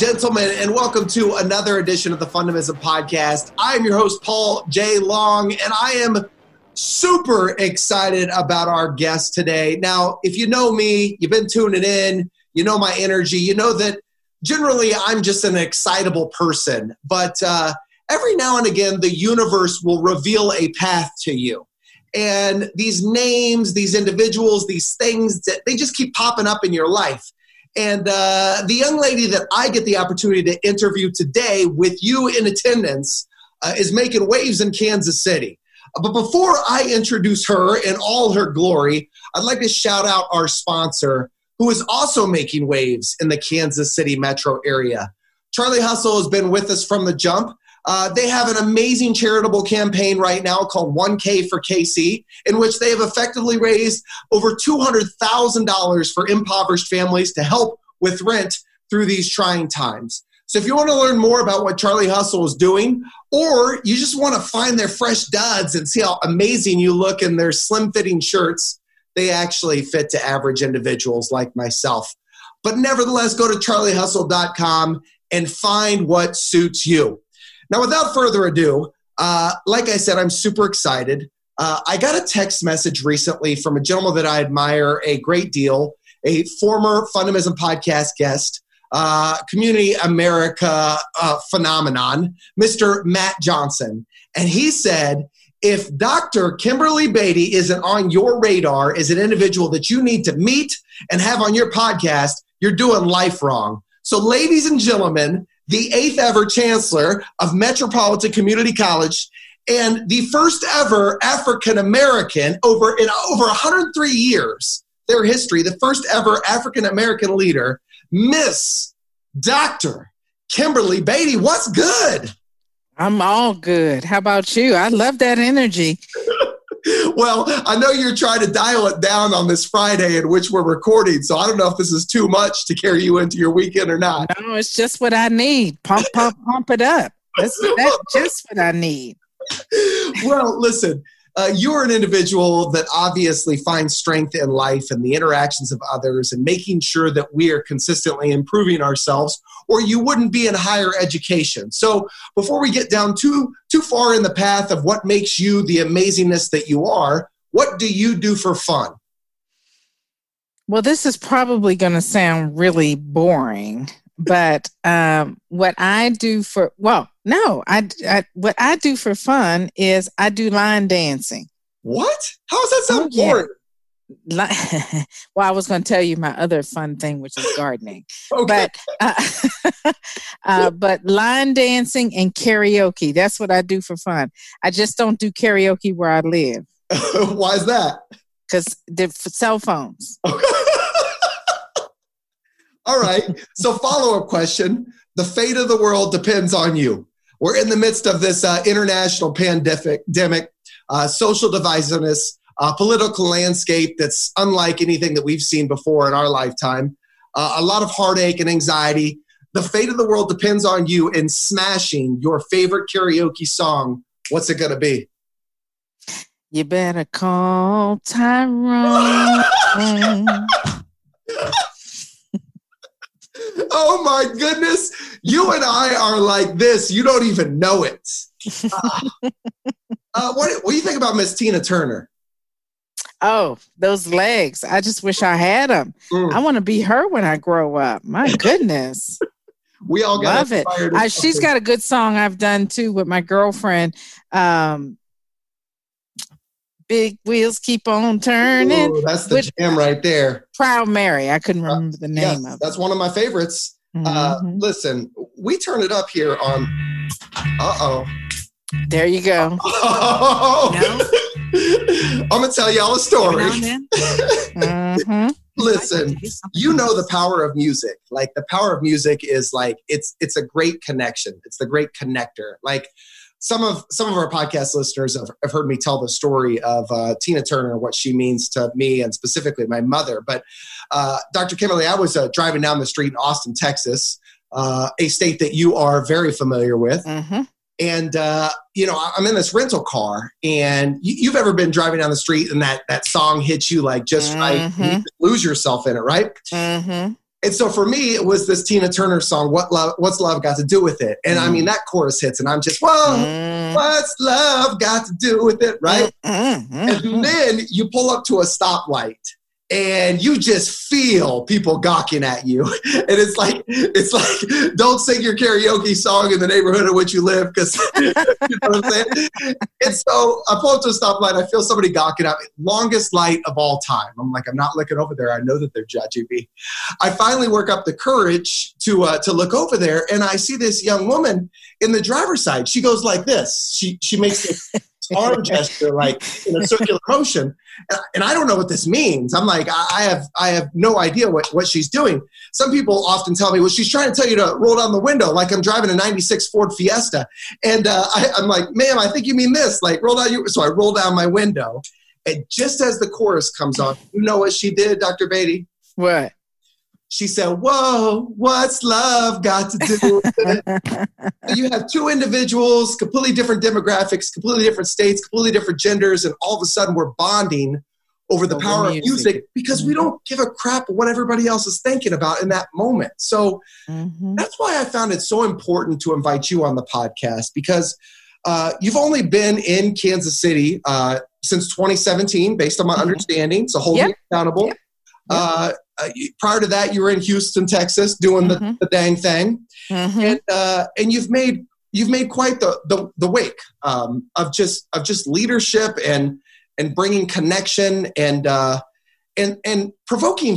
gentlemen, and welcome to another edition of the Fundamentalism Podcast. I am your host, Paul J. Long, and I am super excited about our guest today. Now, if you know me, you've been tuning in, you know my energy, you know that generally I'm just an excitable person, but every now and again, the universe will reveal a path to you. And these names, these individuals, these things, that they just keep popping up in your life. And the young lady that I get the opportunity to interview today with you in attendance is making waves in Kansas City. But before I introduce her in all her glory, I'd like to shout out our sponsor, who is also making waves in the Kansas City metro area. Charlie Hustle has been with us from the jump. They have an amazing charitable campaign right now called 1K for KC, in which they have effectively raised over $200,000 for impoverished families to help with rent through these trying times. So if you want to learn more about what Charlie Hustle is doing, or you just want to find their fresh duds and see how amazing you look in their slim-fitting shirts, they actually fit to average individuals like myself. But nevertheless, go to charliehustle.com and find what suits you. Now, without further ado, like I said, I'm super excited. I got a text message recently from a gentleman that I admire a great deal, a former Fundamentalism Podcast guest, Community America phenomenon, Mr. Matt Johnson. And he said, if Dr. Kimberly Beatty isn't on your radar as an individual that you need to meet and have on your podcast, you're doing life wrong. So ladies and gentlemen, the eighth ever chancellor of Metropolitan Community College and the first ever African-American in over 103 years, their history, the first ever African-American leader, Miss Dr. Kimberly Beatty. What's good? I'm all good. How about you? I love that energy. Well, I know you're trying to dial it down on this Friday in which we're recording, so I don't know if this is too much to carry you into your weekend or not. No, it's just what I need. Pump it up. That's just what I need. Well, listen, you're an individual that obviously finds strength in life and the interactions of others and making sure that we are consistently improving ourselves, or you wouldn't be in higher education. So before we get down too far in the path of what makes you the amazingness that you are, what do you do for fun? Well, this is probably going to sound really boring, but what I do for fun is I do line dancing. What? How does that sound boring? Yeah. Well, I was going to tell you my other fun thing, which is gardening. Okay. But line dancing and karaoke, that's what I do for fun. I just don't do karaoke where I live. Why is that? Because they're cell phones. Okay. All right. So follow-up question. The fate of the world depends on you. We're in the midst of this international pandemic, social divisiveness, a political landscape that's unlike anything that we've seen before in our lifetime. A lot of heartache and anxiety. The fate of the world depends on you in smashing your favorite karaoke song. What's it going to be? You better call Tyrone. Oh my goodness. You and I are like this. You don't even know it. What do you think about Miss Tina Turner? Oh, those legs. I just wish I had them. Mm. I want to be her when I grow up. My goodness. We all got love it. She's got a good song I've done too with my girlfriend. Big wheels keep on turning. Ooh, that's the jam right there. Proud Mary. I couldn't remember the name of it. That's one of my favorites. Mm-hmm. Listen, we turn it up here on... Uh-oh. There you go. Oh. No. I'm going to tell y'all a story. Mm-hmm. Listen, you know the power of music. Like, the power of music is like, it's a great connection. It's the great connector. Like, some of our podcast listeners have heard me tell the story of Tina Turner, what she means to me and specifically my mother. But Dr. Kimberly, I was driving down the street in Austin, Texas, a state that you are very familiar with. Mm-hmm. And, I'm in this rental car, and you've ever been driving down the street and that song hits you like just right, you lose yourself in it, right? Mm-hmm. And so for me, it was this Tina Turner song, What's Love Got to Do With It? And I mean, that chorus hits and I'm just, whoa, what's love got to do with it, right? And then you pull up to a stoplight and you just feel people gawking at you. And it's like, don't sing your karaoke song in the neighborhood in which you live, because you know what I'm saying? And so I pull up to a stoplight, I feel somebody gawking at me. Longest light of all time. I'm like, I'm not looking over there. I know that they're judging me. I finally work up the courage to look over there, and I see this young woman in the driver's side. She goes like this. She makes this arm gesture, like in a circular motion. And I don't know what this means. I'm like, I have no idea what she's doing. Some people often tell me, well, she's trying to tell you to roll down the window. Like I'm driving a 96 Ford Fiesta. And I'm like, ma'am, I think you mean this. Like roll down your, so I roll down my window. And just as the chorus comes on, you know what she did, Dr. Beatty? What? She said, whoa, what's love got to do with it? You have two individuals, completely different demographics, completely different states, completely different genders, and all of a sudden we're bonding over the power of music because we don't give a crap what everybody else is thinking about in that moment. So that's why I found it so important to invite you on the podcast, because you've only been in Kansas City since 2017, based on my understanding, so hold me accountable. Yep. Prior to that, you were in Houston, Texas, doing the dang thing, and you've made quite the wake of just leadership and bringing connection and provoking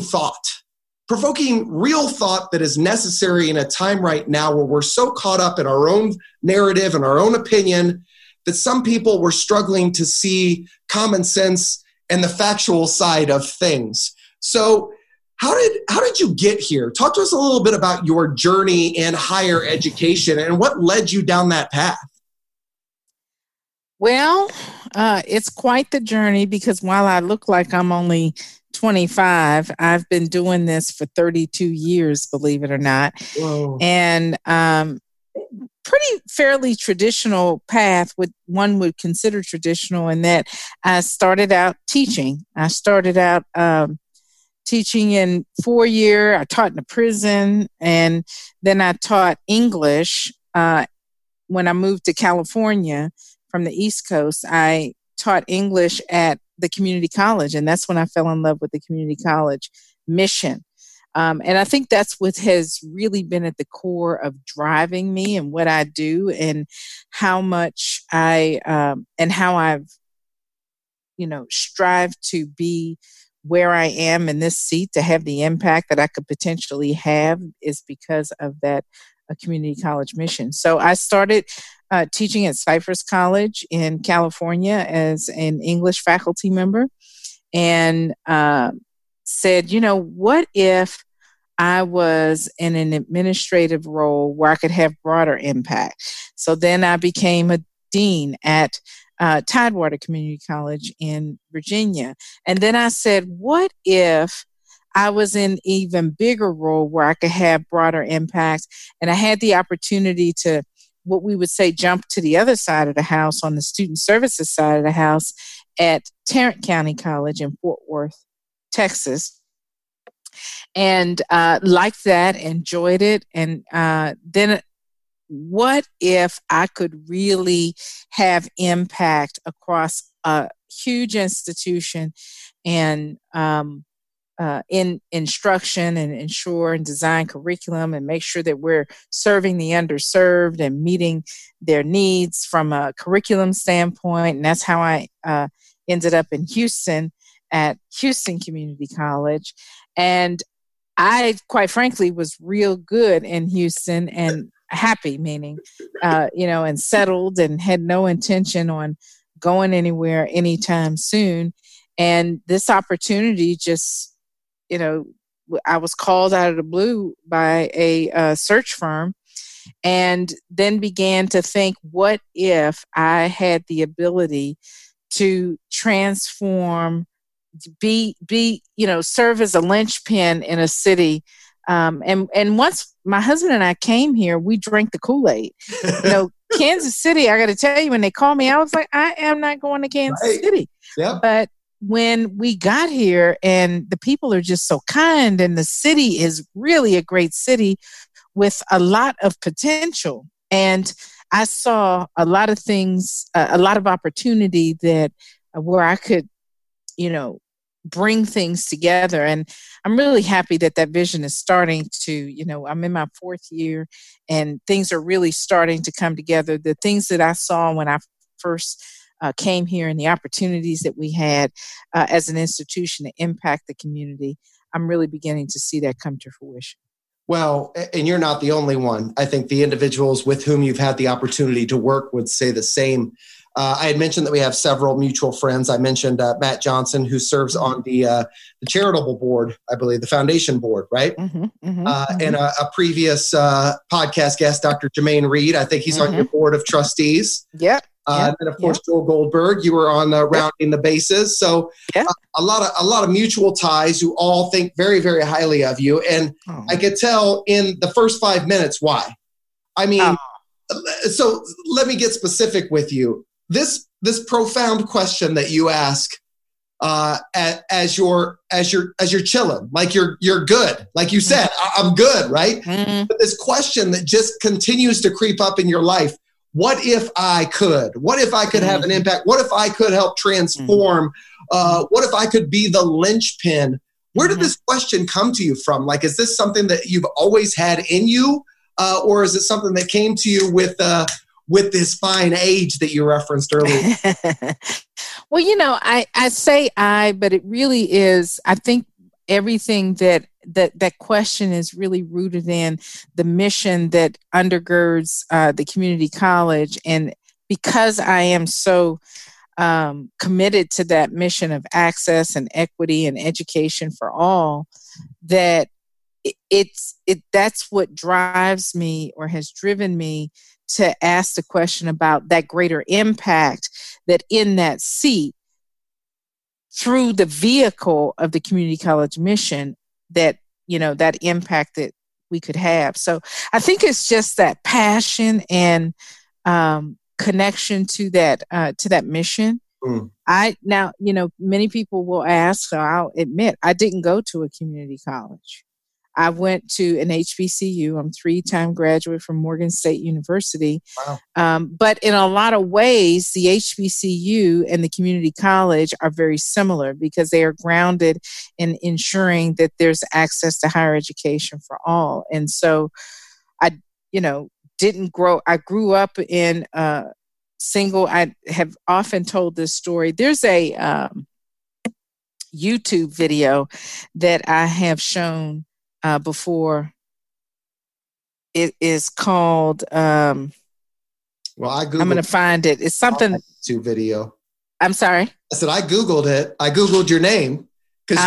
real thought that is necessary in a time right now where we're so caught up in our own narrative and our own opinion that some people were struggling to see common sense and the factual side of things. So how did you get here? Talk to us a little bit about your journey in higher education and what led you down that path. Well, it's quite the journey, because while I look like I'm only 25, I've been doing this for 32 years, believe it or not. Whoa. And pretty fairly traditional path, what one would consider traditional, in that I started out teaching. I started out teaching in 4-year. I taught in a prison, and then I taught English. When I moved to California from the East Coast, I taught English at the community college, and that's when I fell in love with the community college mission. And I think that's what has really been at the core of driving me and what I do, and how much I've, strive to be where I am in this seat to have the impact that I could potentially have, is because of that community college mission. So I started teaching at Cypress College in California as an English faculty member, and said, what if I was in an administrative role where I could have broader impact? So then I became a dean at Tidewater Community College in Virginia. And then I said, what if I was in even bigger role where I could have broader impact? And I had the opportunity to, what we would say, jump to the other side of the house, on the student services side of the house, at Tarrant County College in Fort Worth, Texas. And liked that, enjoyed it. And then what if I could really have impact across a huge institution and in instruction, and ensure and design curriculum and make sure that we're serving the underserved and meeting their needs from a curriculum standpoint? And that's how I ended up in Houston at Houston Community College. And I, quite frankly, was real good in Houston, and happy, meaning, and settled, and had no intention on going anywhere anytime soon. And this opportunity just, I was called out of the blue by a search firm, and then began to think, what if I had the ability to transform, serve as a linchpin in a city? And once my husband and I came here, we drank the Kool-Aid. Kansas City, I got to tell you, when they called me, I was like, I am not going to Kansas City. Yep. But when we got here, and the people are just so kind, and the city is really a great city with a lot of potential. And I saw a lot of things, a lot of opportunity that where I could, you know, bring things together. And I'm really happy that that vision is starting to, you know, I'm in my fourth year and things are really starting to come together. The things that I saw when I first came here and the opportunities that we had as an institution to impact the community, I'm really beginning to see that come to fruition. Well, and you're not the only one. I think the individuals with whom you've had the opportunity to work would say the same. I had mentioned that we have several mutual friends. I mentioned Matt Johnson, who serves on the charitable board, I believe, the foundation board, right? And a previous podcast guest, Dr. Jermaine Reed, I think he's on your board of trustees. And of course, Joel Goldberg, you were on Rounding the Bases. So a lot of mutual ties who all think very, very highly of you. And I could tell in the first 5 minutes why. I mean, so let me get specific with you. This profound question that you ask as you're chilling, like you're good, like you said, I'm good, right? But this question that just continues to creep up in your life. What if I could? What if I could have an impact? What if I could help transform? What if I could be the linchpin? Where did this question come to you from? Like, is this something that you've always had in you? Or is it something that came to you with this fine age that you referenced earlier? Well, you know, I say I, but it really is, I think everything that question is really rooted in the mission that undergirds the community college. And because I am so committed to that mission of access and equity and education for all, that that's what drives me or has driven me to ask the question about that greater impact that in that seat through the vehicle of the community college mission that, you know, that impact that we could have. So I think it's just that passion and connection to that mission. Now, you know, many people will ask, so I'll admit, I didn't go to a community college. I went to an HBCU. I'm 3-time graduate from Morgan State University. Wow. But in a lot of ways, the HBCU and the community college are very similar because they are grounded in ensuring that there's access to higher education for all. And so I grew up in a single, I have often told this story. There's a YouTube video that I have shown before. It is called, I'm going to find it. It's something. YouTube video. I'm sorry. I said, I Googled it. I Googled your name because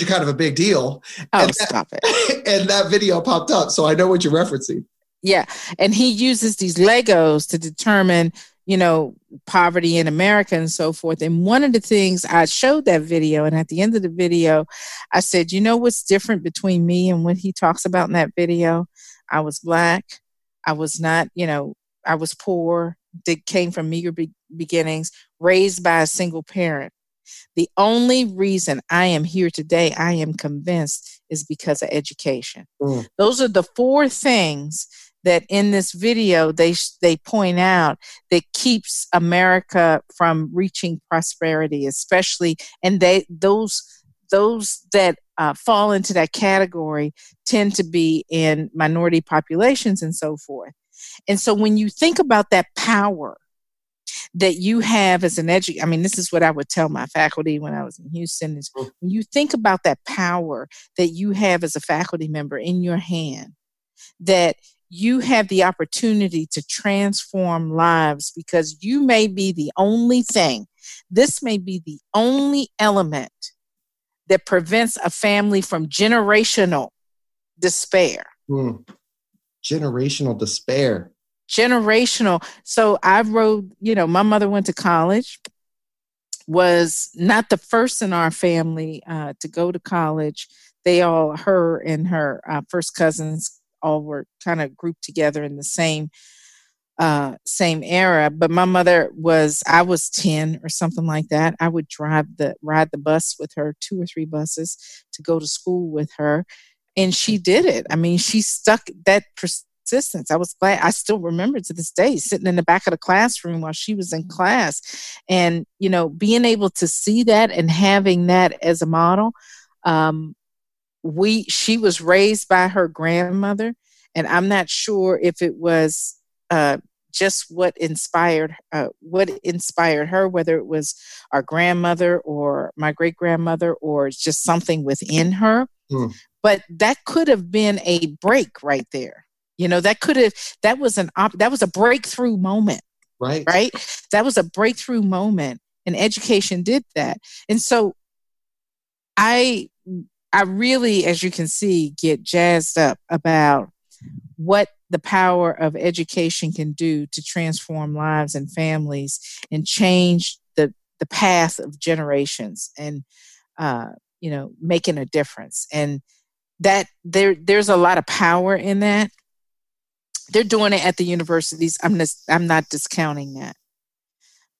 you're kind of a big deal. Oh, stop it. And that video popped up. So I know what you're referencing. Yeah. And he uses these Legos to determine, you know, poverty in America and so forth. And one of the things I showed that video, and at the end of the video, I said, you know what's different between me and what he talks about in that video? I was Black. I was not, you know, I was poor. Came from meager beginnings, raised by a single parent. The only reason I am here today, I am convinced, is because of education. Those are the 4 things that in this video they point out that keeps America from reaching prosperity, especially, and those that fall into that category tend to be in minority populations and so forth. And so when you think about that power that you have as an educator, I mean, this is what I would tell my faculty when I was in Houston, is when you think about that power that you have as a faculty member in your hand, that you have the opportunity to transform lives because you may be the only thing. This may be the only element that prevents a family from generational despair. Generational despair. Generational. So I wrote, you know, my mother went to college, was not the first in our family to go to college. Her and her first cousins all were kind of grouped together in the same same era, but my mother I was 10 or something like that. I would ride the bus with her, 2 or 3 buses to go to school with her. And she did it. I mean, she stuck that persistence. I was glad. I still remember to this day sitting in the back of the classroom while she was in class and, you know, being able to see that and having that as a model. She was raised by her grandmother, and I'm not sure if it was just what inspired her, whether it was our grandmother or my great grandmother or just something within her. But that could have been a break right there. You know, that was a breakthrough moment. Right. That was a breakthrough moment, and education did that. And so I really, as you can see, get jazzed up about what the power of education can do to transform lives and families and change the path of generations and, you know, making a difference. And that there's a lot of power in that. They're doing it at the universities. I'm not discounting that.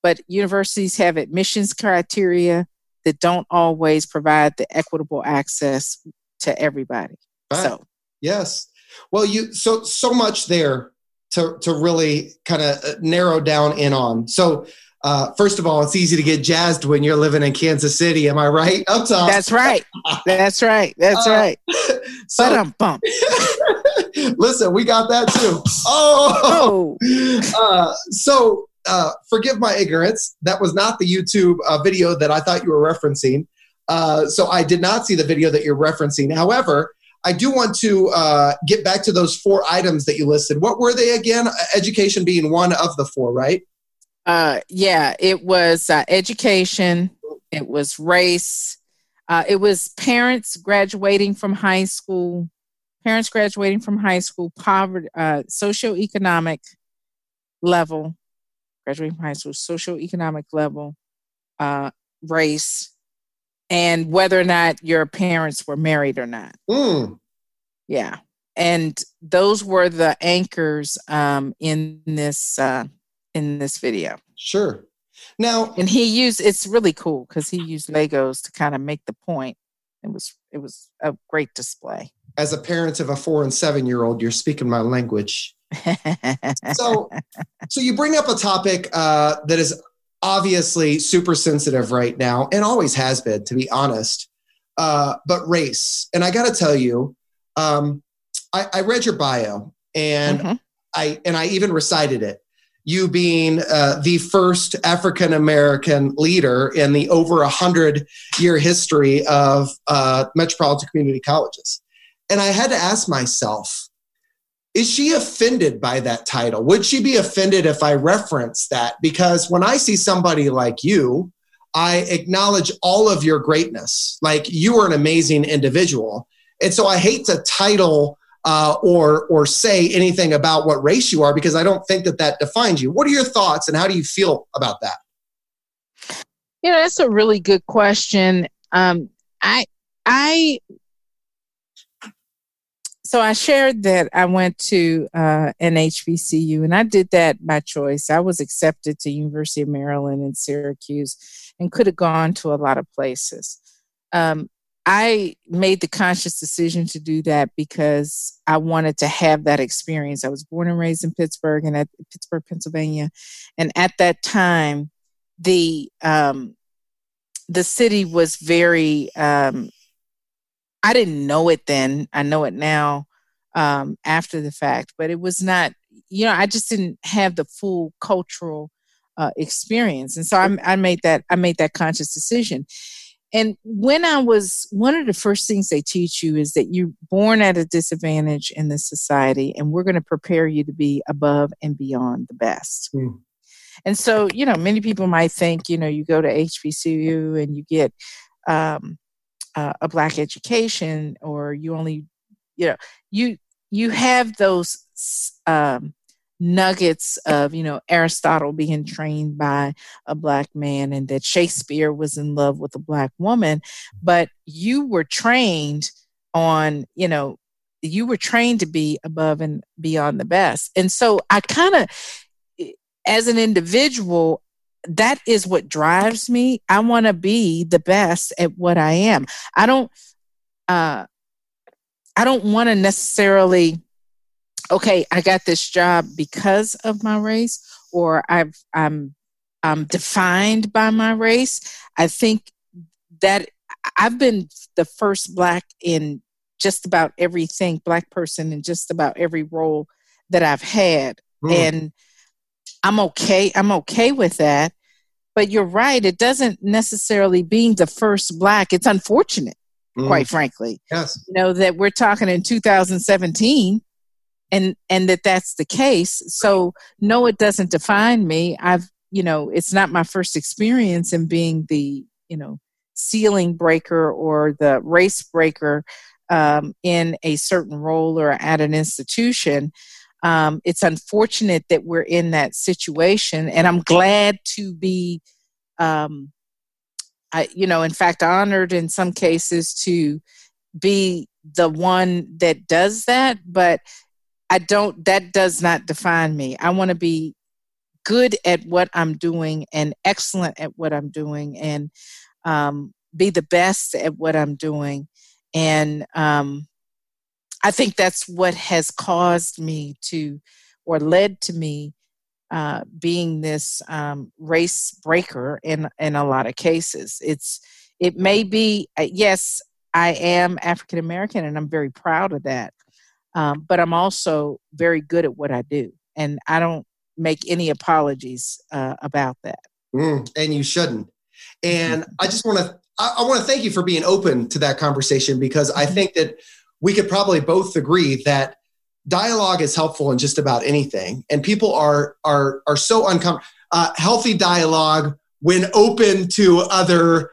But universities have admissions criteria that don't always provide the equitable access to everybody. Right. So, yes. Well, so much there to really kind of narrow down in on. So, first of all, it's easy to get jazzed when you're living in Kansas City. Am I right? Up top. That's right. So, ba-dum-bump. Listen, we got that too. Forgive my ignorance. That was not the YouTube video that I thought you were referencing. So I did not see the video that you're referencing. However, I do want to get back to those 4 items that you listed. What were they again? Education being one of the 4, right? It was education. It was race. It was parents graduating from high school, poverty, socioeconomic level, race, and whether or not your parents were married or not. Yeah. And those were the anchors in this video. Sure. Now, and it's really cool because he used Legos to kind of make the point. It was a great display. As a parent of a 4 and 7-year-old, you're speaking my language. So you bring up a topic that is obviously super sensitive right now and always has been, to be honest, but race. And I got to tell you, I read your bio and I even recited it. You being the first African-American leader in the over 100-year history of Metropolitan Community Colleges. And I had to ask myself, is she offended by that title? Would she be offended if I referenced that? Because when I see somebody like you, I acknowledge all of your greatness. Like, you are an amazing individual. And so I hate to title or say anything about what race you are, because I don't think that defines you. What are your thoughts and how do you feel about that? You know, that's a really good question. So I shared that I went to an HBCU, and I did that by choice. I was accepted to University of Maryland and Syracuse and could have gone to a lot of places. I made the conscious decision to do that because I wanted to have that experience. I was born and raised in Pittsburgh and at Pittsburgh, Pennsylvania. And at that time, the city was very... I didn't know it then. I know it now after the fact, but it was not, you know, I just didn't have the full cultural experience. And so I made that conscious decision. And when I was, one of the first things they teach you is that you're born at a disadvantage in this society, and we're going to prepare you to be above and beyond the best. And so, you know, many people might think, you know, you go to HBCU and you get, a Black education, or you only, you know, you have those nuggets of, you know, Aristotle being trained by a Black man and that Shakespeare was in love with a Black woman, but you were trained on, you know, you were trained to be above and beyond the best. And so I kind of as an individual, that is what drives me. I want to be the best at what I am. I don't want to necessarily, okay, I got this job because of my race, or I'm defined by my race. I think that I've been the first Black in just about everything, Black person in just about every role that I've had. And I'm okay with that. But you're right. It doesn't necessarily being the first Black. It's unfortunate, quite frankly. Yes. You know, that we're talking in 2017 and that's the case. So no, it doesn't define me. It's not my first experience in being the, ceiling breaker or the race breaker in a certain role or at an institution. It's unfortunate that we're in that situation, and I'm glad to be, in fact, honored in some cases to be the one that does that, but that does not define me. I want to be good at what I'm doing and excellent at what I'm doing and be the best at what I'm doing. And I think that's what has caused me to, or led to me being this race breaker in a lot of cases. It may be, yes, I am African American and I'm very proud of that. But I'm also very good at what I do. And I don't make any apologies about that. And you shouldn't. And I just want to, I want to thank you for being open to that conversation, because I think that we could probably both agree that dialogue is helpful in just about anything. And people are so uncomfortable. Healthy dialogue, when open to other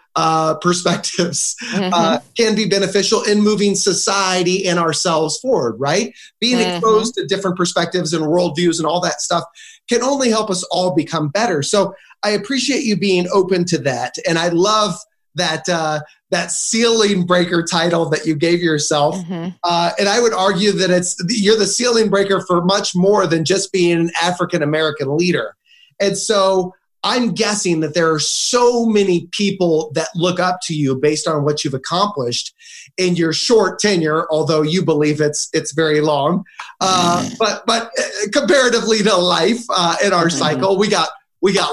perspectives, can be beneficial in moving society and ourselves forward, right? Being exposed to different perspectives and worldviews and all that stuff can only help us all become better. So I appreciate you being open to that. And I love that that ceiling breaker title that you gave yourself. And I would argue that you're the ceiling breaker for much more than just being an African American leader. And so I'm guessing that there are so many people that look up to you based on what you've accomplished in your short tenure, although you believe it's very long. But comparatively to life in our cycle, we got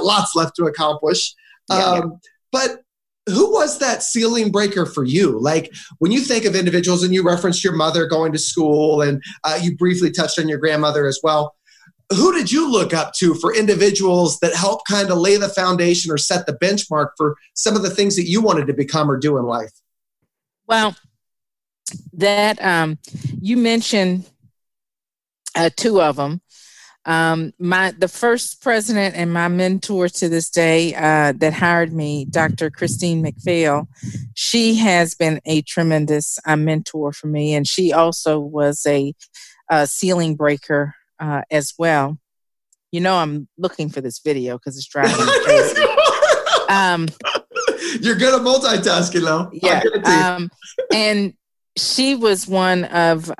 lots left to accomplish. But who was that ceiling breaker for you? Like, when you think of individuals, and you referenced your mother going to school, and you briefly touched on your grandmother as well. Who did you look up to for individuals that helped kind of lay the foundation or set the benchmark for some of the things that you wanted to become or do in life? Well, that you mentioned two of them. The first president and my mentor to this day that hired me, Dr. Christine McPhail, she has been a tremendous mentor for me. And she also was a ceiling breaker as well. I'm looking for this video because it's driving me crazy. You're good at multitasking, though. Yeah. And she was one of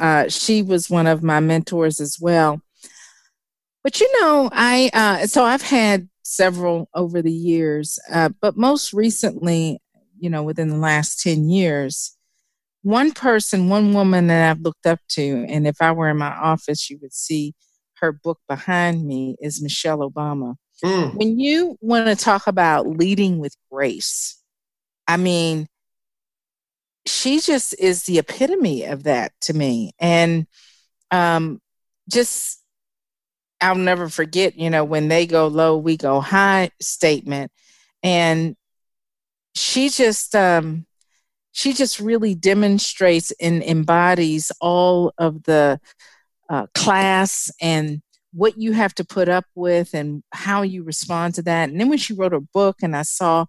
my mentors as well. But so I've had several over the years, but most recently, within the last 10 years. One woman that I've looked up to, and if I were in my office, you would see her book behind me, is Michelle Obama. When you want to talk about leading with grace, I mean, she just is the epitome of that to me. And I'll never forget, when they go low, we go high statement. And she just really demonstrates and embodies all of the class and what you have to put up with and how you respond to that. And then when she wrote her book, and I saw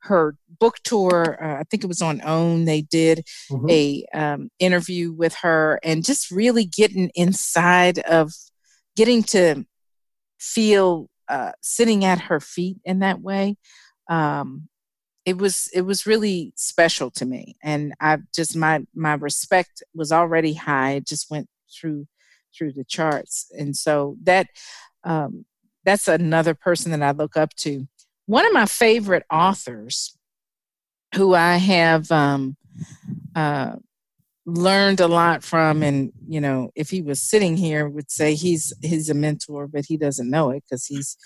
her book tour, I think it was on OWN, they did a interview with her, and just really getting to feel sitting at her feet in that way. It was really special to me, and I just my respect was already high. It just went through the charts, and so that that's another person that I look up to. One of my favorite authors who I have learned a lot from, and, you know, if he was sitting here, would say he's a mentor, but he doesn't know it because he's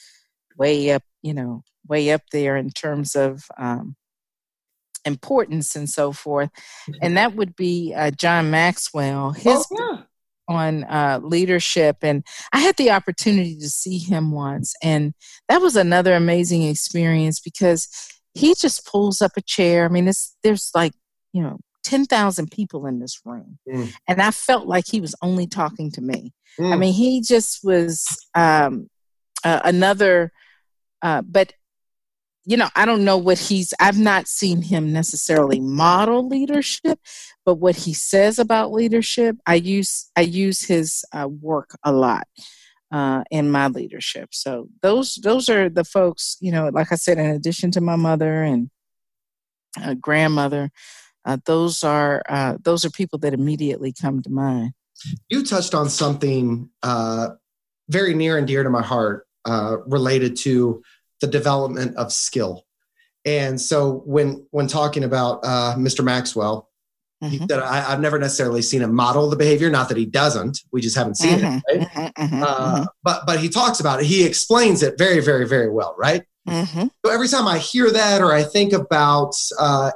way up, you know, way up there in terms of importance and so forth. And that would be John Maxwell, his book on leadership. And I had the opportunity to see him once, and that was another amazing experience because he just pulls up a chair. I mean, there's like, you know, 10,000 people in this room. And I felt like he was only talking to me. I mean, he just was but, you know, I don't know what I've not seen him necessarily model leadership, but what he says about leadership, I use his work a lot in my leadership. So those are the folks, you know, like I said, in addition to my mother and grandmother, those are people that immediately come to mind. You touched on something very near and dear to my heart related to the development of skill. And so when talking about Mr. Maxwell, he said, I've never necessarily seen him model the behavior. Not that he doesn't, we just haven't seen it. Right? But he talks about it. He explains it very, very, very well. Right. So every time I hear that, or I think about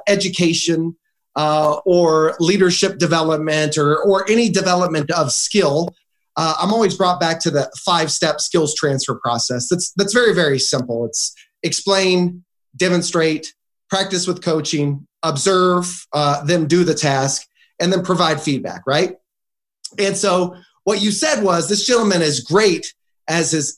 education or leadership development or any development of skill, I'm always brought back to the 5-step skills transfer process. That's very, very simple. It's explain, demonstrate, practice with coaching, observe them do the task, and then provide feedback, right? And so what you said was, this gentleman is great at his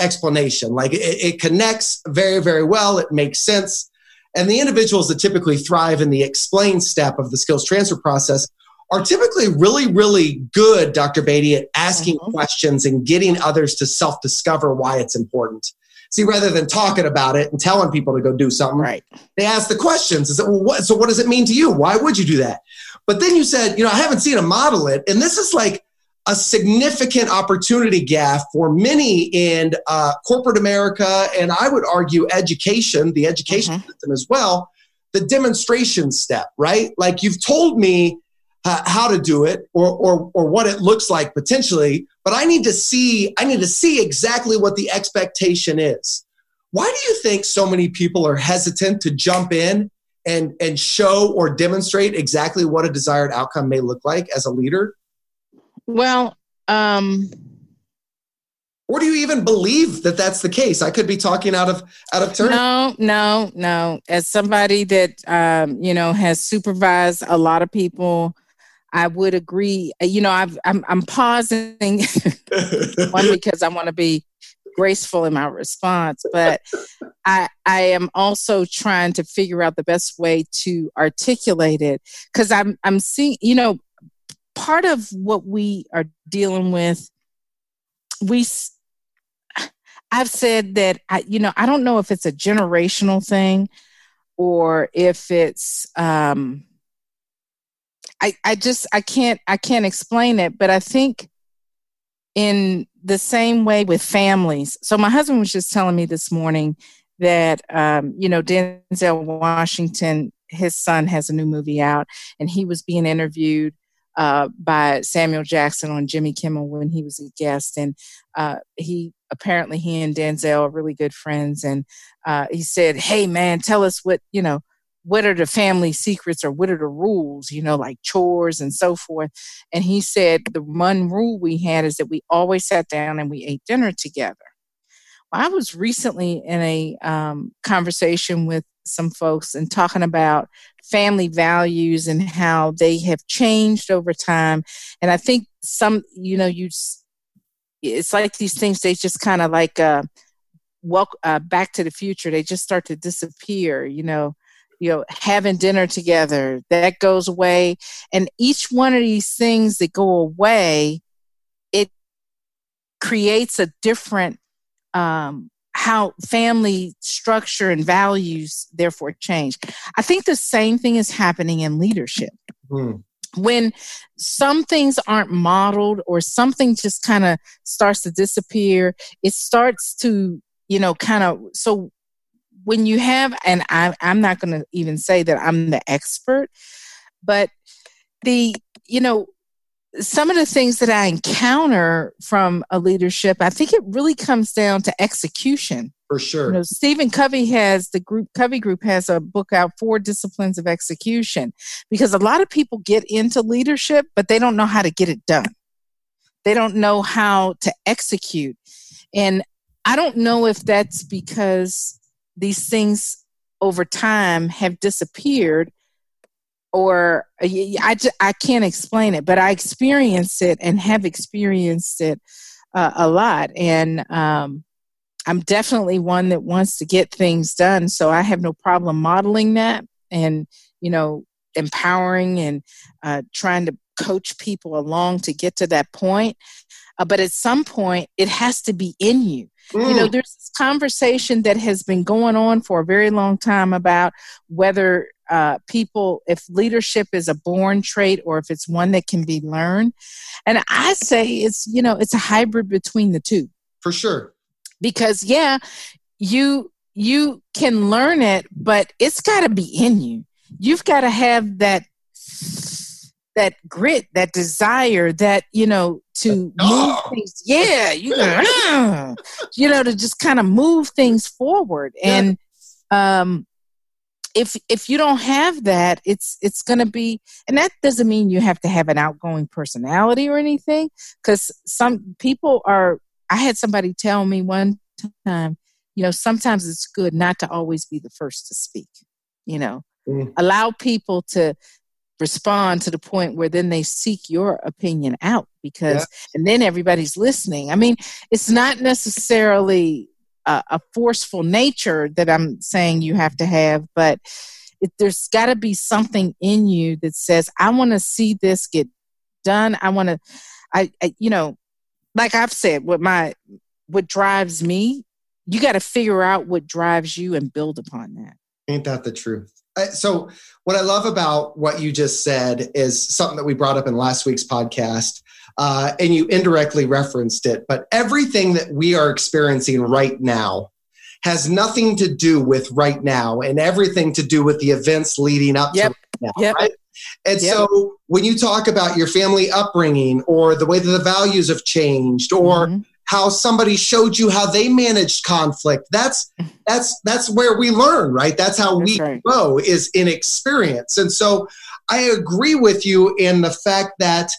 explanation. Like it connects very, very well. It makes sense. And the individuals that typically thrive in the explain step of the skills transfer process are typically really, really good, Dr. Beatty, at asking questions and getting others to self-discover why it's important. See, rather than talking about it and telling people to go do something, right, they ask the questions. Is it, well, so what does it mean to you? Why would you do that? But then you said, you know, I haven't seen him model it. And this is like a significant opportunity gap for many in corporate America, and I would argue education, the education system as well, the demonstration step, right? Like you've told me how to do it or what it looks like potentially, but I need to see exactly what the expectation is. Why do you think so many people are hesitant to jump in and show or demonstrate exactly what a desired outcome may look like as a leader? Well, or do you even believe that that's the case? I could be talking out of turn. No. As somebody that you know, has supervised a lot of people, I would agree. You know, I'm pausing one because I want to be graceful in my response, but I am also trying to figure out the best way to articulate it, because I'm seeing, you know, part of what we are dealing with, I've said that I don't know if it's a generational thing or if it's I can't explain it, but I think in the same way with families. So my husband was just telling me this morning that, you know, Denzel Washington, his son has a new movie out, and he was being interviewed by Samuel Jackson on Jimmy Kimmel when he was a guest. And he and Denzel are really good friends. And he said, hey man, tell us what are the family secrets, or what are the rules, you know, like chores and so forth. And he said, the one rule we had is that we always sat down and we ate dinner together. Well, I was recently in a conversation with some folks and talking about family values and how they have changed over time. And I think it's like these things, they just kind of like, Back to the Future, they just start to disappear, you know, having dinner together, that goes away. And each one of these things that go away, it creates a different, how family structure and values therefore change. I think the same thing is happening in leadership. when some things aren't modeled or something just kind of starts to disappear, it starts to, you know, kind of, so when you have, and I'm not going to even say that I'm the expert, but the, you know, some of the things that I encounter from a leadership, I think it really comes down to execution. For sure. You know, Stephen Covey has the Covey Group has a book out, 4 Disciplines of Execution, because a lot of people get into leadership, but they don't know how to get it done. They don't know how to execute. And I don't know if that's because these things over time have disappeared, or I can't explain it, but I experience it and have experienced it a lot. And I'm definitely one that wants to get things done. So I have no problem modeling that and, you know, empowering and trying to coach people along to get to that point. But at some point, it has to be in you. You know, there's this conversation that has been going on for a very long time about whether people, if leadership is a born trait or if it's one that can be learned. And I say it's, you know, it's a hybrid between the two. For sure. Because, yeah, you can learn it, but it's got to be in you. You've got to have that grit, that desire, that, you know, to move things. Yeah, you know, to just kind of move things forward. And if you don't have that, it's going to be, and that doesn't mean you have to have an outgoing personality or anything, because some people are, I had somebody tell me one time, you know, sometimes it's good not to always be the first to speak, you know, allow people to respond to the point where then they seek your opinion out, because, and then everybody's listening. I mean, it's not necessarily a forceful nature that I'm saying you have to have, but there's got to be something in you that says, I want to see this get done. I want to, I you know, like I've said, what drives me, you got to figure out what drives you and build upon that. Ain't that the truth? So what I love about what you just said is something that we brought up in last week's podcast, and you indirectly referenced it, but everything that we are experiencing right now has nothing to do with right now and everything to do with the events leading up to right now, right? And so when you talk about your family upbringing or the way that the values have changed or how somebody showed you how they managed conflict, that's where we learn, right? That's how we grow, is in experience. And so I agree with you in the fact that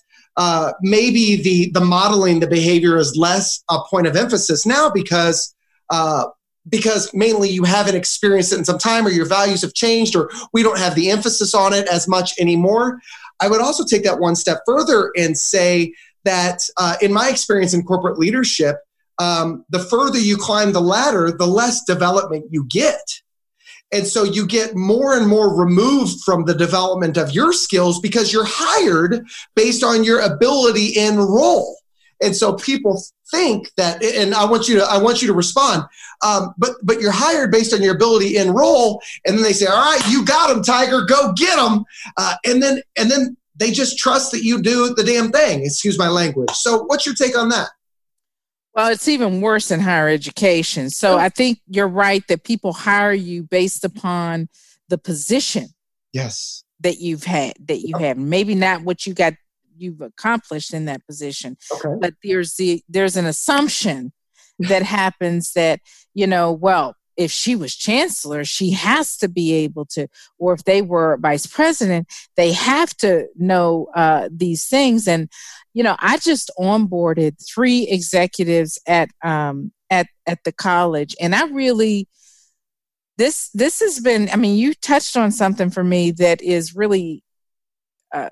maybe the modeling, the behavior is less a point of emphasis now because mainly you haven't experienced it in some time, or your values have changed, or we don't have the emphasis on it as much anymore. I would also take that one step further and say that in my experience in corporate leadership, the further you climb the ladder, the less development you get. And so you get more and more removed from the development of your skills because you're hired based on your ability and role. And so people think that, and I want you to respond, but you're hired based on your ability and role. And then they say, all right, you got him, Tiger, go get him. And then they just trust that you do the damn thing. Excuse my language. So what's your take on that? Well, it's even worse in higher education. So I think you're right that people hire you based upon the position that you've had, that you have, maybe not what you got, you've accomplished in that position. But there's an assumption that happens that, you know, well, if she was chancellor, she has to be able to, or if they were vice president, they have to know these things. And, you know, I just onboarded 3 executives at the college. And I really, this has been, I mean, you touched on something for me that is really a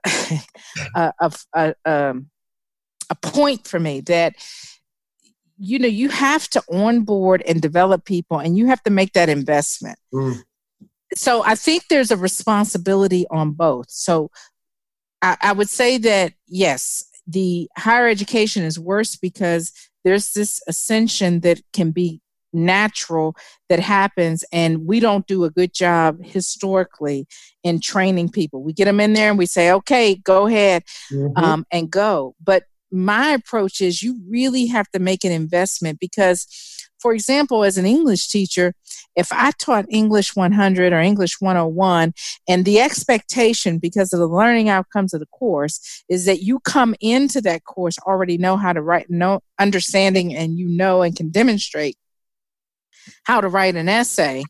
point for me, that, you know, you have to onboard and develop people, and you have to make that investment. So I think there's a responsibility on both. So I would say that, yes, the higher education is worse because there's this ascension that can be natural that happens. And we don't do a good job historically in training people. We get them in there and we say, okay, go ahead and go. But my approach is you really have to make an investment because, for example, as an English teacher, if I taught English 100 or English 101, and the expectation because of the learning outcomes of the course is that you come into that course already know how to write, know understanding, and you know and can demonstrate how to write an essay,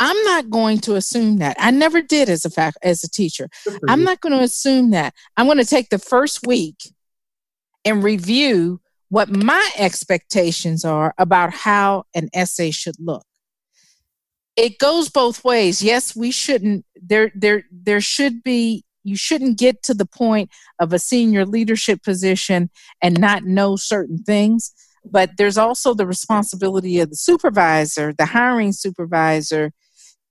I'm not going to assume that. I never did as a teacher. I'm not going to assume that. I'm going to take the first week and review what my expectations are about how an essay should look. It goes both ways. Yes, we shouldn't, there should be, you shouldn't get to the point of a senior leadership position and not know certain things, but there's also the responsibility of the supervisor, the hiring supervisor,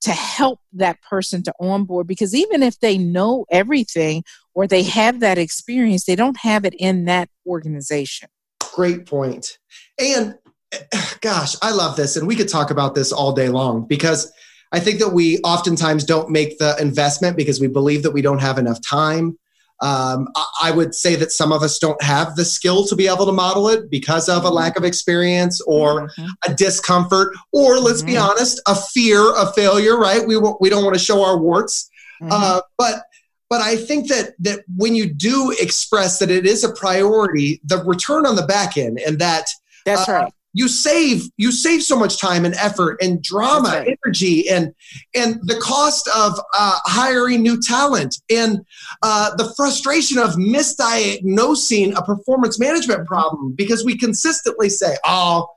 to help that person to onboard, because even if they know everything or they have that experience, they don't have it in that organization. Great point. And gosh, I love this. And we could talk about this all day long, because I think that we oftentimes don't make the investment because we believe that we don't have enough time. I would say that some of us don't have the skill to be able to model it because of a lack of experience or a discomfort, or let's be honest, a fear of failure, right? We don't want to show our warts. But I think that when you do express that it is a priority, the return on the back end, and that's right. You save so much time and effort and drama, energy, and the cost of hiring new talent, and the frustration of misdiagnosing a performance management problem, because we consistently say, "Oh,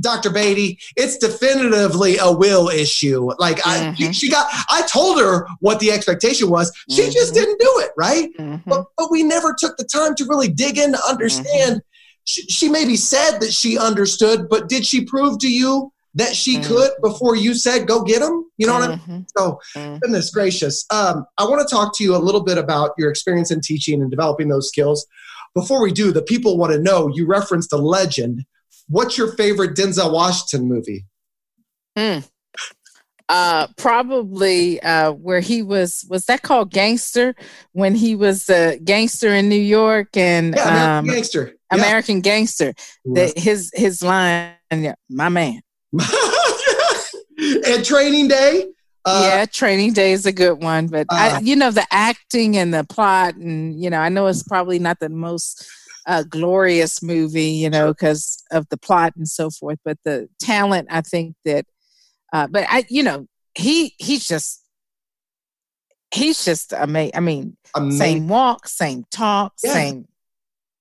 Dr. Beatty, it's definitively a will issue." Like I told her what the expectation was. She just didn't do it, right? But we never took the time to really dig in to understand. She maybe said that she understood, but did she prove to you that she could before you said, go get them? You know what I mean? So goodness gracious. I want to talk to you a little bit about your experience in teaching and developing those skills. Before we do, the people want to know, you referenced a legend. What's your favorite Denzel Washington movie? Probably where he was that called Gangster, when he was a gangster in New York, and American Gangster. American Gangster. His line, "My man." And Training Day. Training Day is a good one, but the acting and the plot, and I know it's probably not the most glorious movie, because of the plot and so forth, but the talent, I think that. He's just amazing. I mean, same walk, same talk, same.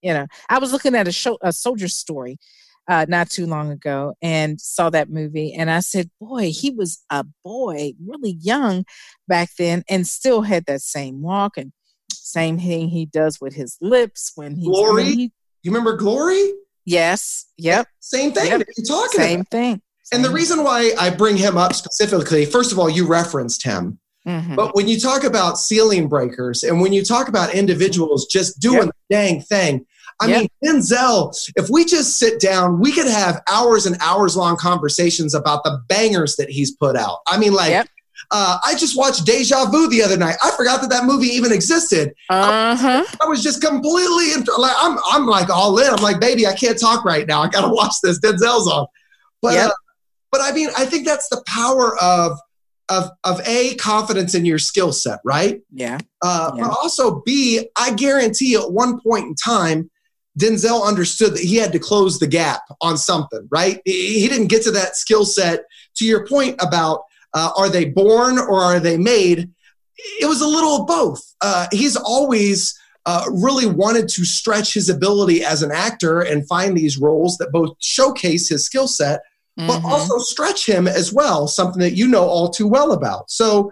I was looking at a Soldier Story not too long ago and saw that movie, and I said, "Boy, he was a boy, really young back then, and still had that same walk and same thing he does with his lips when he." Glory. You remember Glory? Yes. Yep. Same thing. Yep. You're talking. Same about. Thing. And the reason why I bring him up specifically, first of all, you referenced him. But when you talk about ceiling breakers and when you talk about individuals just doing the dang thing, I mean, Denzel, if we just sit down, we could have hours and hours long conversations about the bangers that he's put out. I mean, like, I just watched Deja Vu the other night. I forgot that movie even existed. I was just completely, I'm like all in. I'm like, baby, I can't talk right now. I got to watch this Denzel's on. But, but I mean, I think that's the power of A, confidence in your skill set, right? But also B, I guarantee at one point in time, Denzel understood that he had to close the gap on something, right? He didn't get to that skill set. To your point about are they born or are they made? It was a little of both. He's always really wanted to stretch his ability as an actor and find these roles that both showcase his skill set, but also stretch him as well, something that you know all too well about. So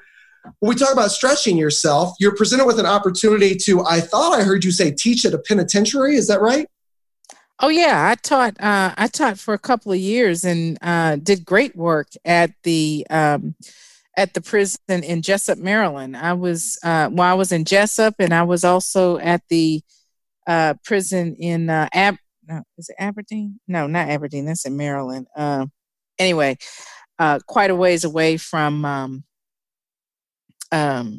when we talk about stretching yourself, you're presented with an opportunity to, I thought I heard you say, teach at a penitentiary. Is that right? Oh, yeah. I taught for a couple of years and did great work at the prison in Jessup, Maryland. I was in Jessup, and I was also at the prison in no, is it Aberdeen? No, not Aberdeen. That's in Maryland. Anyway, quite a ways away from where I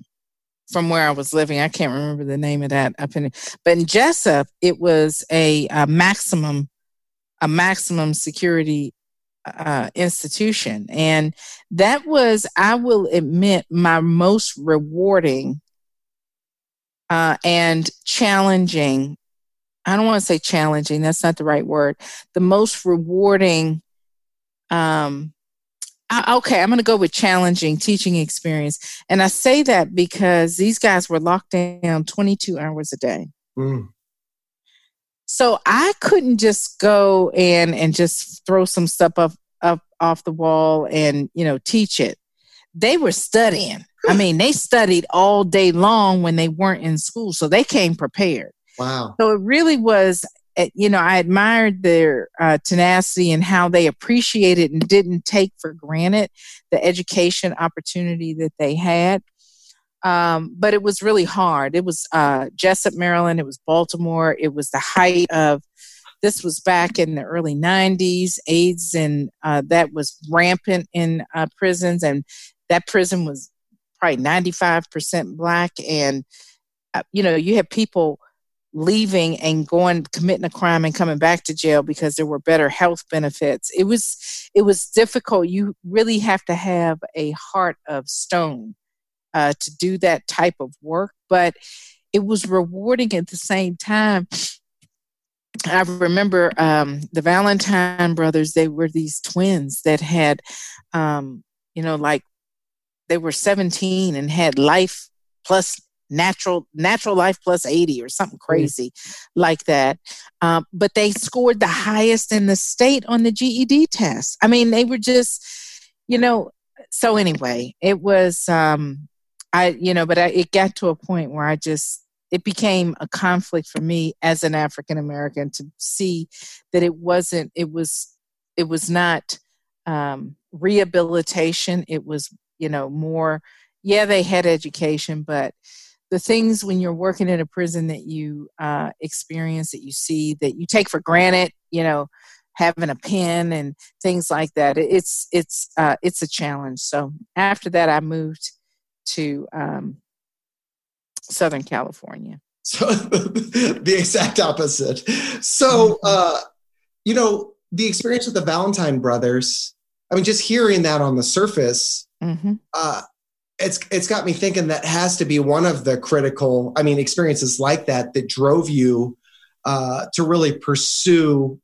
was living. I can't remember the name of that up in, but in Jessup, it was a maximum security institution, and that was, I will admit, my most rewarding and challenging. I don't want to say challenging. That's not the right word. The most rewarding. I'm going to go with challenging teaching experience. And I say that because these guys were locked down 22 hours a day. Mm. So I couldn't just go and just throw some stuff up off the wall and, teach it. They were studying. I mean, they studied all day long when they weren't in school. So they came prepared. Wow. So it really was, I admired their tenacity and how they appreciated and didn't take for granted the education opportunity that they had. But it was really hard. It was Jessup, Maryland. It was Baltimore. It was the height of, this was back in the early 90s, AIDS, and that was rampant in prisons. And that prison was probably 95% Black. And, you had people leaving and going, committing a crime and coming back to jail because there were better health benefits. It was difficult. You really have to have a heart of stone to do that type of work, but it was rewarding at the same time. I remember the Valentine brothers, they were these twins that had, they were 17 and had life plus natural life plus 80 or something crazy like that. But they scored the highest in the state on the GED test. I mean, they were just, so anyway, it was, it got to a point where it became a conflict for me as an African American to see that it was not rehabilitation. It was, more, they had education, but the things when you're working in a prison that you experience, that you see, that you take for granted, having a pen and things like that, it's a challenge. So after that, I moved to Southern California. So the exact opposite. So, the experience with the Valentine brothers, I mean, just hearing that on the surface, mm-hmm. It's got me thinking that has to be one of the critical, experiences like that drove you to really pursue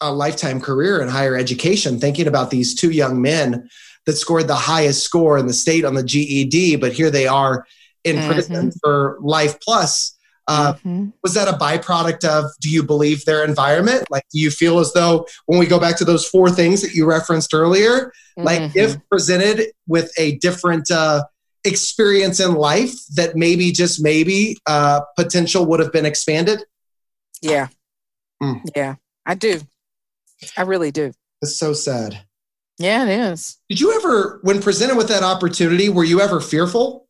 a lifetime career in higher education, thinking about these two young men that scored the highest score in the state on the GED, but here they are in mm-hmm. prison for life plus. Was that a byproduct of, do you believe, their environment? Like, do you feel as though when we go back to those four things that you referenced earlier, mm-hmm. like if presented with a different experience in life, that maybe, just maybe, potential would have been expanded? Yeah. Mm. Yeah, I do. I really do. It's so sad. Yeah, it is. Did you ever, when presented with that opportunity, were you ever fearful?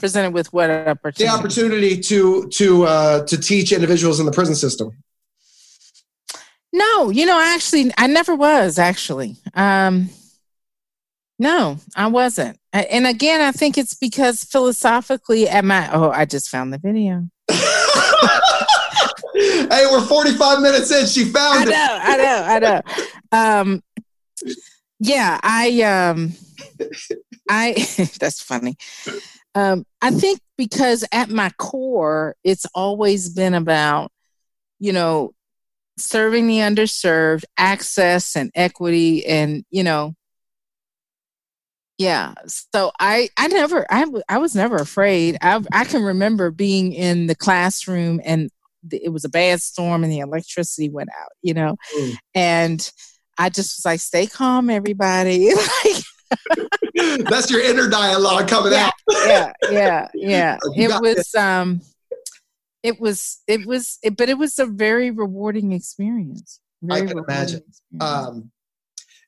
Presented with what opportunity? The opportunity to teach individuals in the prison system. No, I never was actually. No, I wasn't. And again, I think it's because philosophically I just found the video. Hey, we're 45 minutes in. She found it. I know. Yeah, I that's funny. I think because at my core, it's always been about, serving the underserved, access and equity and, yeah. So I was never afraid. I can remember being in the classroom and it was a bad storm and the electricity went out, and I just was like, stay calm, everybody. That's your inner dialogue coming out. Yeah. It was a very rewarding experience. I can imagine.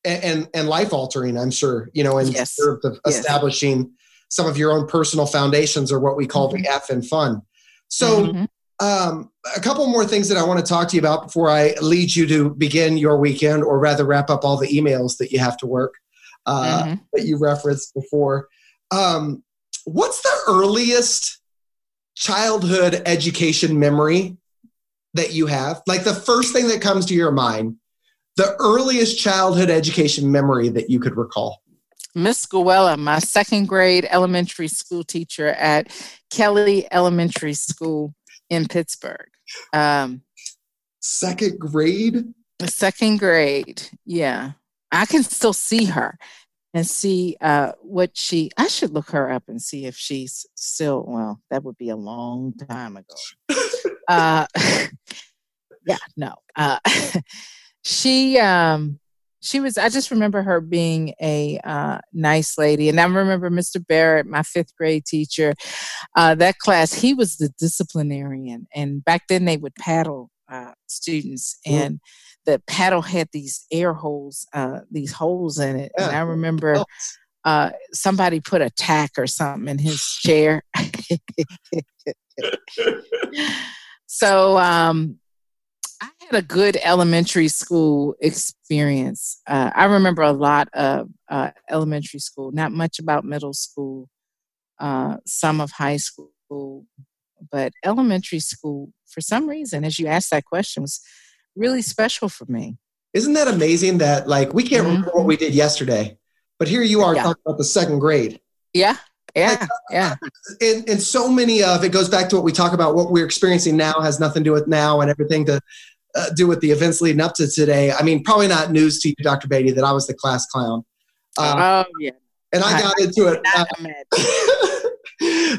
And life altering, I'm sure, in terms of establishing some of your own personal foundations, or what we call the F in fun. So, A couple more things that I want to talk to you about before I lead you to begin your weekend, or rather wrap up all the emails that you have to work that you referenced before. What's the earliest childhood education memory that you have? Like the first thing that comes to your mind, the earliest childhood education memory that you could recall. Miss Guella, my second grade elementary school teacher at Kelly Elementary School in Pittsburgh. Second grade. Yeah. I can still see her and see I should look her up and see if she's still, well, that would be a long time ago. She was, I just remember her being a nice lady. And I remember Mr. Barrett, my fifth grade teacher, that class, he was the disciplinarian. And back then they would paddle students. And the paddle had these air holes, these holes in it. And I remember somebody put a tack or something in his chair. So, I had a good elementary school experience. I remember a lot of elementary school, not much about middle school, some of high school, but elementary school, for some reason, as you asked that question, was really special for me. Isn't that amazing that, like, we can't remember what we did yesterday, but here you are talking about the second grade. Yeah. Yeah, like, yeah. And so many of it goes back to what we talk about, what we're experiencing now has nothing to do with now and everything to do with the events leading up to today. I mean, probably not news to you, Dr. Beatty, that I was the class clown. And I got into it.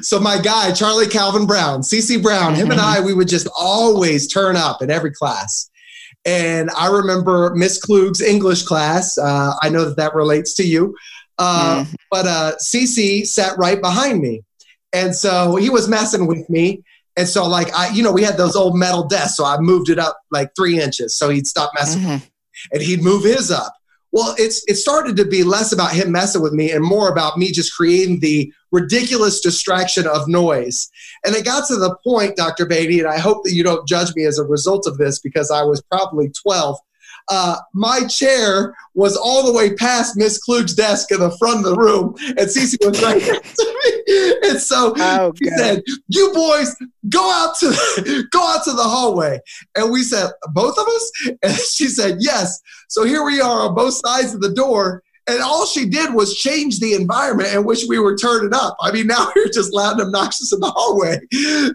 So my guy, Charlie Calvin Brown, CC Brown, him and I, we would just always turn up in every class. And I remember Miss Klug's English class. I know that relates to you. But CC sat right behind me. And so he was messing with me. And so, like, we had those old metal desks. So I moved it up like 3 inches. So he'd stop messing with me and he'd move his up. Well, it started to be less about him messing with me and more about me just creating the ridiculous distraction of noise. And it got to the point, Dr. Beatty, and I hope that you don't judge me as a result of this because I was probably 12. My chair was all the way past Miss Klug's desk in the front of the room, and Cece was right next to me. And so he said, "You boys, go out to the hallway." And we said, "Both of us?" And she said, "Yes." So here we are on both sides of the door, and all she did was change the environment in which we were turning up. I mean, now we're just loud and obnoxious in the hallway.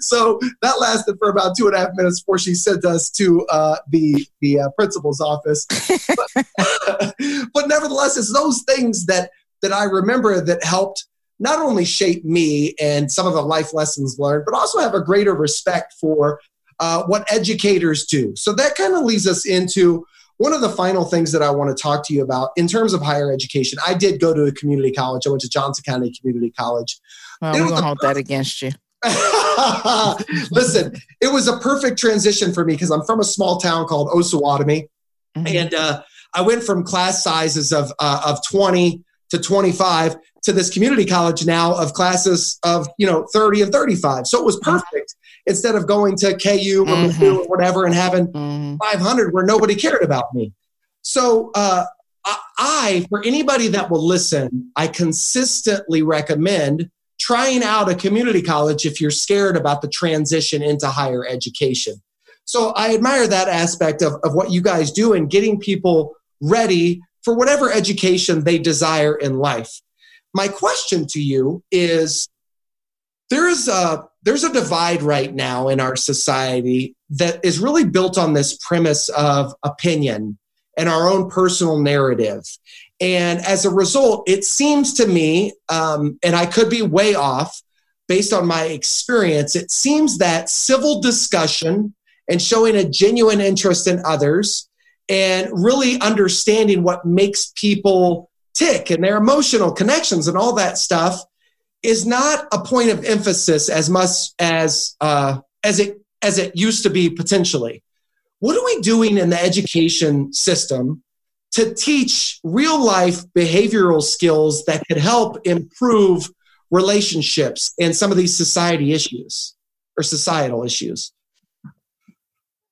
So that lasted for about 2.5 minutes before she sent us to the principal's office. But nevertheless, it's those things that I remember that helped not only shape me and some of the life lessons learned, but also have a greater respect for what educators do. So that kind of leads us into one of the final things that I want to talk to you about in terms of higher education. I did go to a community college. I went to Johnson County Community College. Well, we're going to hold that against you. Listen, it was a perfect transition for me because I'm from a small town called Osawatomie. And I went from class sizes of 20 to 25 to this community college now of classes of 30 and 35. So it was perfect. Instead of going to KU or Mizzou or whatever and having 500 where nobody cared about me. So for anybody that will listen, I consistently recommend trying out a community college if you're scared about the transition into higher education. So I admire that aspect of what you guys do in getting people ready for whatever education they desire in life. My question to you is, there's a divide right now in our society that is really built on this premise of opinion and our own personal narrative. And as a result, it seems to me, and I could be way off based on my experience, it seems that civil discussion and showing a genuine interest in others and really understanding what makes people tick and their emotional connections and all that stuff is not a point of emphasis as much as it used to be potentially. What are we doing in the education system to teach real life behavioral skills that could help improve relationships and some of these societal issues?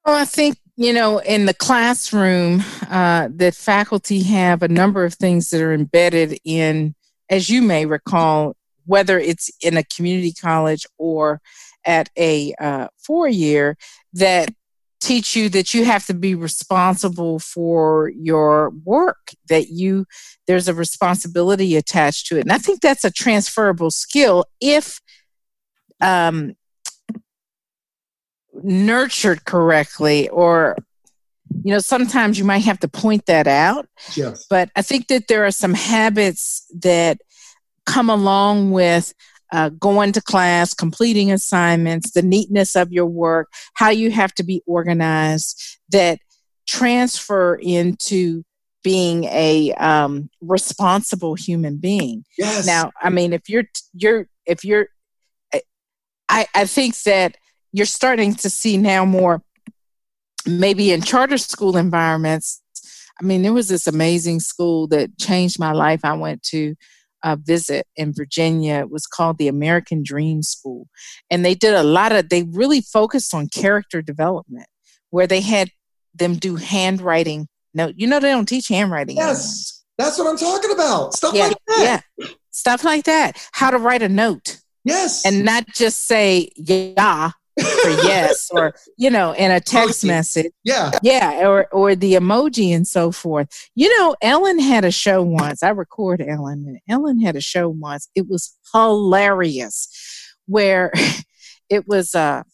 Well, I think, you know, in the classroom, that faculty have a number of things that are embedded in, as you may recall, whether it's in a community college or at a four-year, that teach you that you have to be responsible for your work, that you there's a responsibility attached to it. And I think that's a transferable skill if nurtured correctly, or, you know, sometimes you might have to point that out. Yes. But I think that there are some habits that come along with going to class, completing assignments, the neatness of your work, how you have to be organized, that transfer into being a responsible human being. Yes. Now, I mean, if you're, I think that you're starting to see now more, maybe in charter school environments. I mean, there was this amazing school that changed my life. I went to a visit in Virginia. It was called the American Dream School. And they did they really focused on character development, where they had them do handwriting. No, you know, they don't teach handwriting. Yes, anymore. That's what I'm talking about. Stuff like that. Yeah, stuff like that. How to write a note. Yes. And not just say, yeah, or yes, or, you know, in a text message. Yeah. Yeah, or the emoji and so forth. You know, Ellen had a show once. I record Ellen, and Ellen had a show once. It was hilarious, where it was a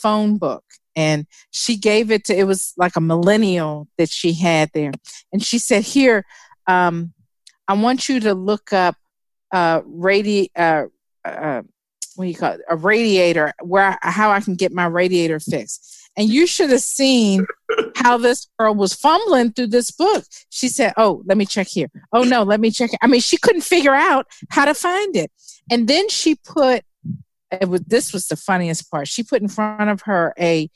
phone book, and she gave it to, it was like a millennial that she had there. And she said, here, I want you to look up a radiator, how I can get my radiator fixed. And you should have seen how this girl was fumbling through this book. She said, oh, let me check here. Oh, no, let me check. I mean, she couldn't figure out how to find it. And then she put, this was the funniest part, she put in front of her a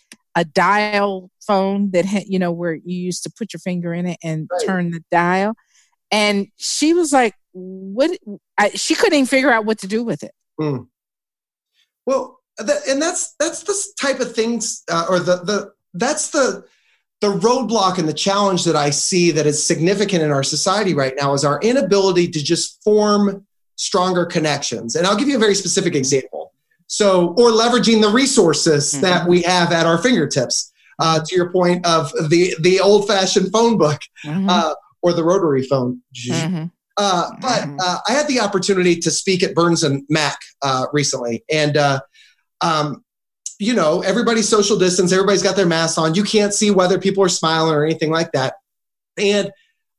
dial phone that had, you know, where you used to put your finger in it and turn the dial. And she was like, she couldn't even figure out what to do with it. Mm. Well, that's the type of things, that's the roadblock and the challenge that I see that is significant in our society right now, is our inability to just form stronger connections. And I'll give you a very specific example. So, or leveraging the resources mm-hmm. that we have at our fingertips. To your point of the old-fashioned phone book mm-hmm. Or the rotary phone. Mm-hmm. But I had the opportunity to speak at Burns and Mac recently. And, you know, everybody's social distance. Everybody's got their masks on. You can't see whether people are smiling or anything like that. And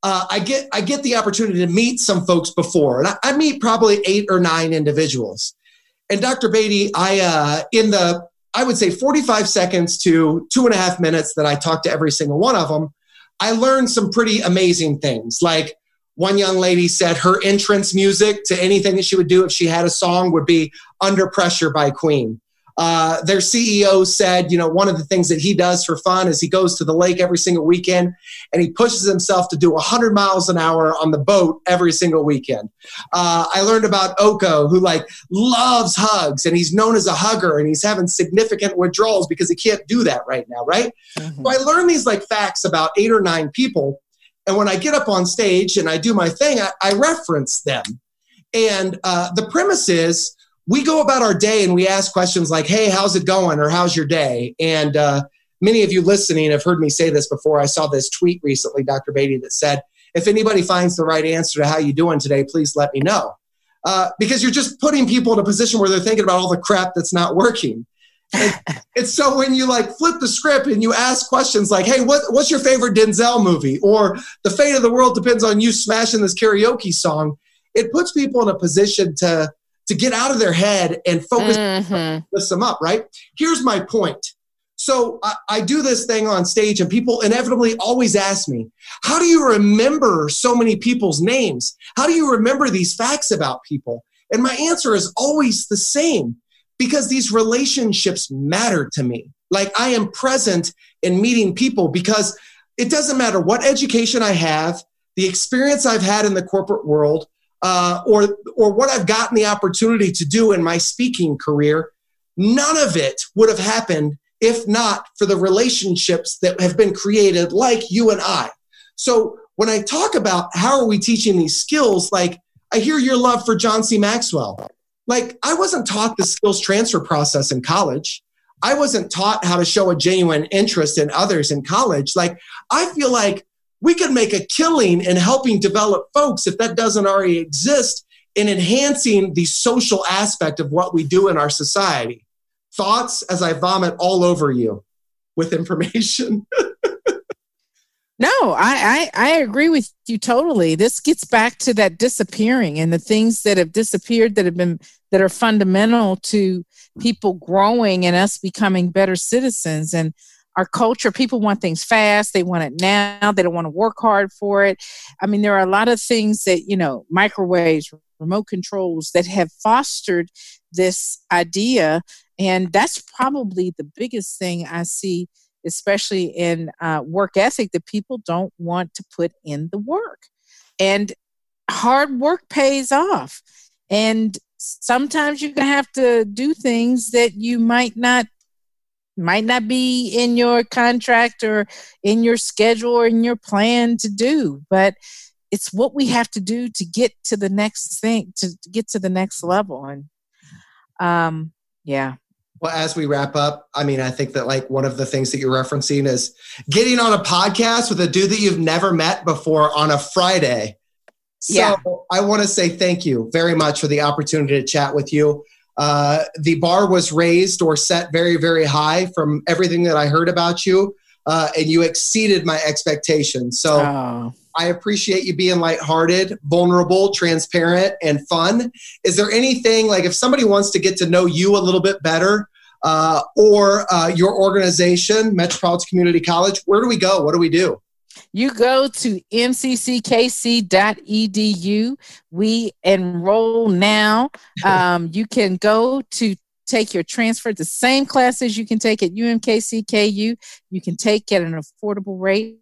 I get the opportunity to meet some folks before. And I meet probably 8 or 9 individuals. And Dr. Beatty, I would say 45 seconds to 2.5 minutes that I talked to every single one of them, I learned some pretty amazing things. Like, one young lady said her entrance music to anything that she would do if she had a song would be Under Pressure by Queen. Their CEO said, you know, one of the things that he does for fun is he goes to the lake every single weekend and he pushes himself to do 100 miles an hour on the boat every single weekend. I learned about Oko, who loves hugs, and he's known as a hugger, and he's having significant withdrawals because he can't do that right now, right? Mm-hmm. So I learned these facts about 8 or 9 people. And when I get up on stage and I do my thing, I reference them. And the premise is we go about our day and we ask questions like, hey, how's it going? Or how's your day? And many of you listening have heard me say this before. I saw this tweet recently, Dr. Beatty, that said, if anybody finds the right answer to how you doing today, please let me know. Because you're just putting people in a position where they're thinking about all the crap that's not working. And so when you flip the script and you ask questions like, hey, what's your favorite Denzel movie? Or the fate of the world depends on you smashing this karaoke song. It puts people in a position to get out of their head and focus, mm-hmm. lift them up, right? Here's my point. So I do this thing on stage and people inevitably always ask me, how do you remember so many people's names? How do you remember these facts about people? And my answer is always the same. Because these relationships matter to me. I am present in meeting people because it doesn't matter what education I have, the experience I've had in the corporate world, or what I've gotten the opportunity to do in my speaking career. None of it would have happened if not for the relationships that have been created like you and I. So when I talk about how are we teaching these skills, like I hear your love for John C. Maxwell. Like I wasn't taught the skills transfer process in college. I wasn't taught how to show a genuine interest in others in college. Like I feel like we could make a killing in helping develop folks, if that doesn't already exist, in enhancing the social aspect of what we do in our society. Thoughts as I vomit all over you with information. No, I agree with you totally. This gets back to that disappearing and the things that have disappeared that are fundamental to people growing and us becoming better citizens. And our culture, people want things fast. They want it now. They don't want to work hard for it. I mean, there are a lot of things that, you know, microwaves, remote controls that have fostered this idea. And that's probably the biggest thing I see, especially in work ethic, that people don't want to put in the work. And hard work pays off. And sometimes you're going to have to do things that you might not be in your contract or in your schedule or in your plan to do. But it's what we have to do to get to the next thing, to get to the next level. And yeah. Well, as we wrap up, I mean, I think that like one of the things that you're referencing is getting on a podcast with a dude that you've never met before on a Friday. So yeah. I want to say thank you very much for the opportunity to chat with you. The bar was raised or set very, very high from everything that I heard about you, and you exceeded my expectations. So I appreciate you being lighthearted, vulnerable, transparent, and fun. Is there anything, like if somebody wants to get to know you a little bit better, or your organization, Metropolitan Community College, where do we go? What do we do? You go to mcckc.edu. We enroll now. You can go to take your transfer. The same classes you can take at UMKCKU, you can take at an affordable rate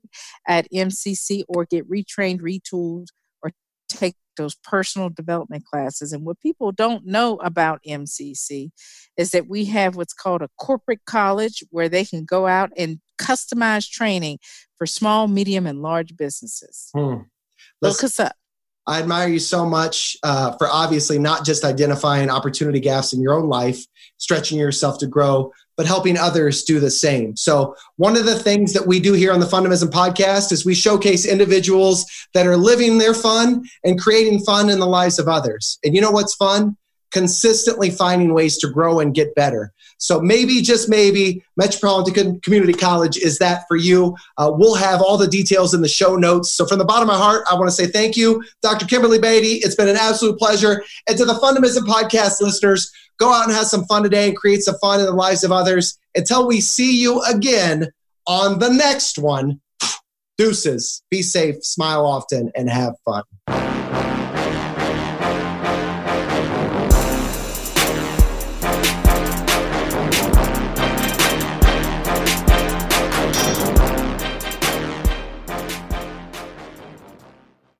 at MCC, or get retrained, retooled, or take those personal development classes. And what people don't know about MCC is that we have what's called a corporate college, where they can go out and customized training for small, medium, and large businesses. Look us up. I admire you so much for obviously not just identifying opportunity gaps in your own life, stretching yourself to grow, but helping others do the same. So one of the things that we do here on the Fundimism podcast is we showcase individuals that are living their fun and creating fun in the lives of others. And you know what's fun? Consistently finding ways to grow and get better. So maybe, just maybe, Metropolitan Community College is that for you. We'll have all the details in the show notes. So from the bottom of my heart, I want to say thank you, Dr. Kimberly Beatty. It's been an absolute pleasure. And to the Fundimism podcast listeners, go out and have some fun today and create some fun in the lives of others. Until we see you again on the next one, deuces. Be safe, smile often, and have fun.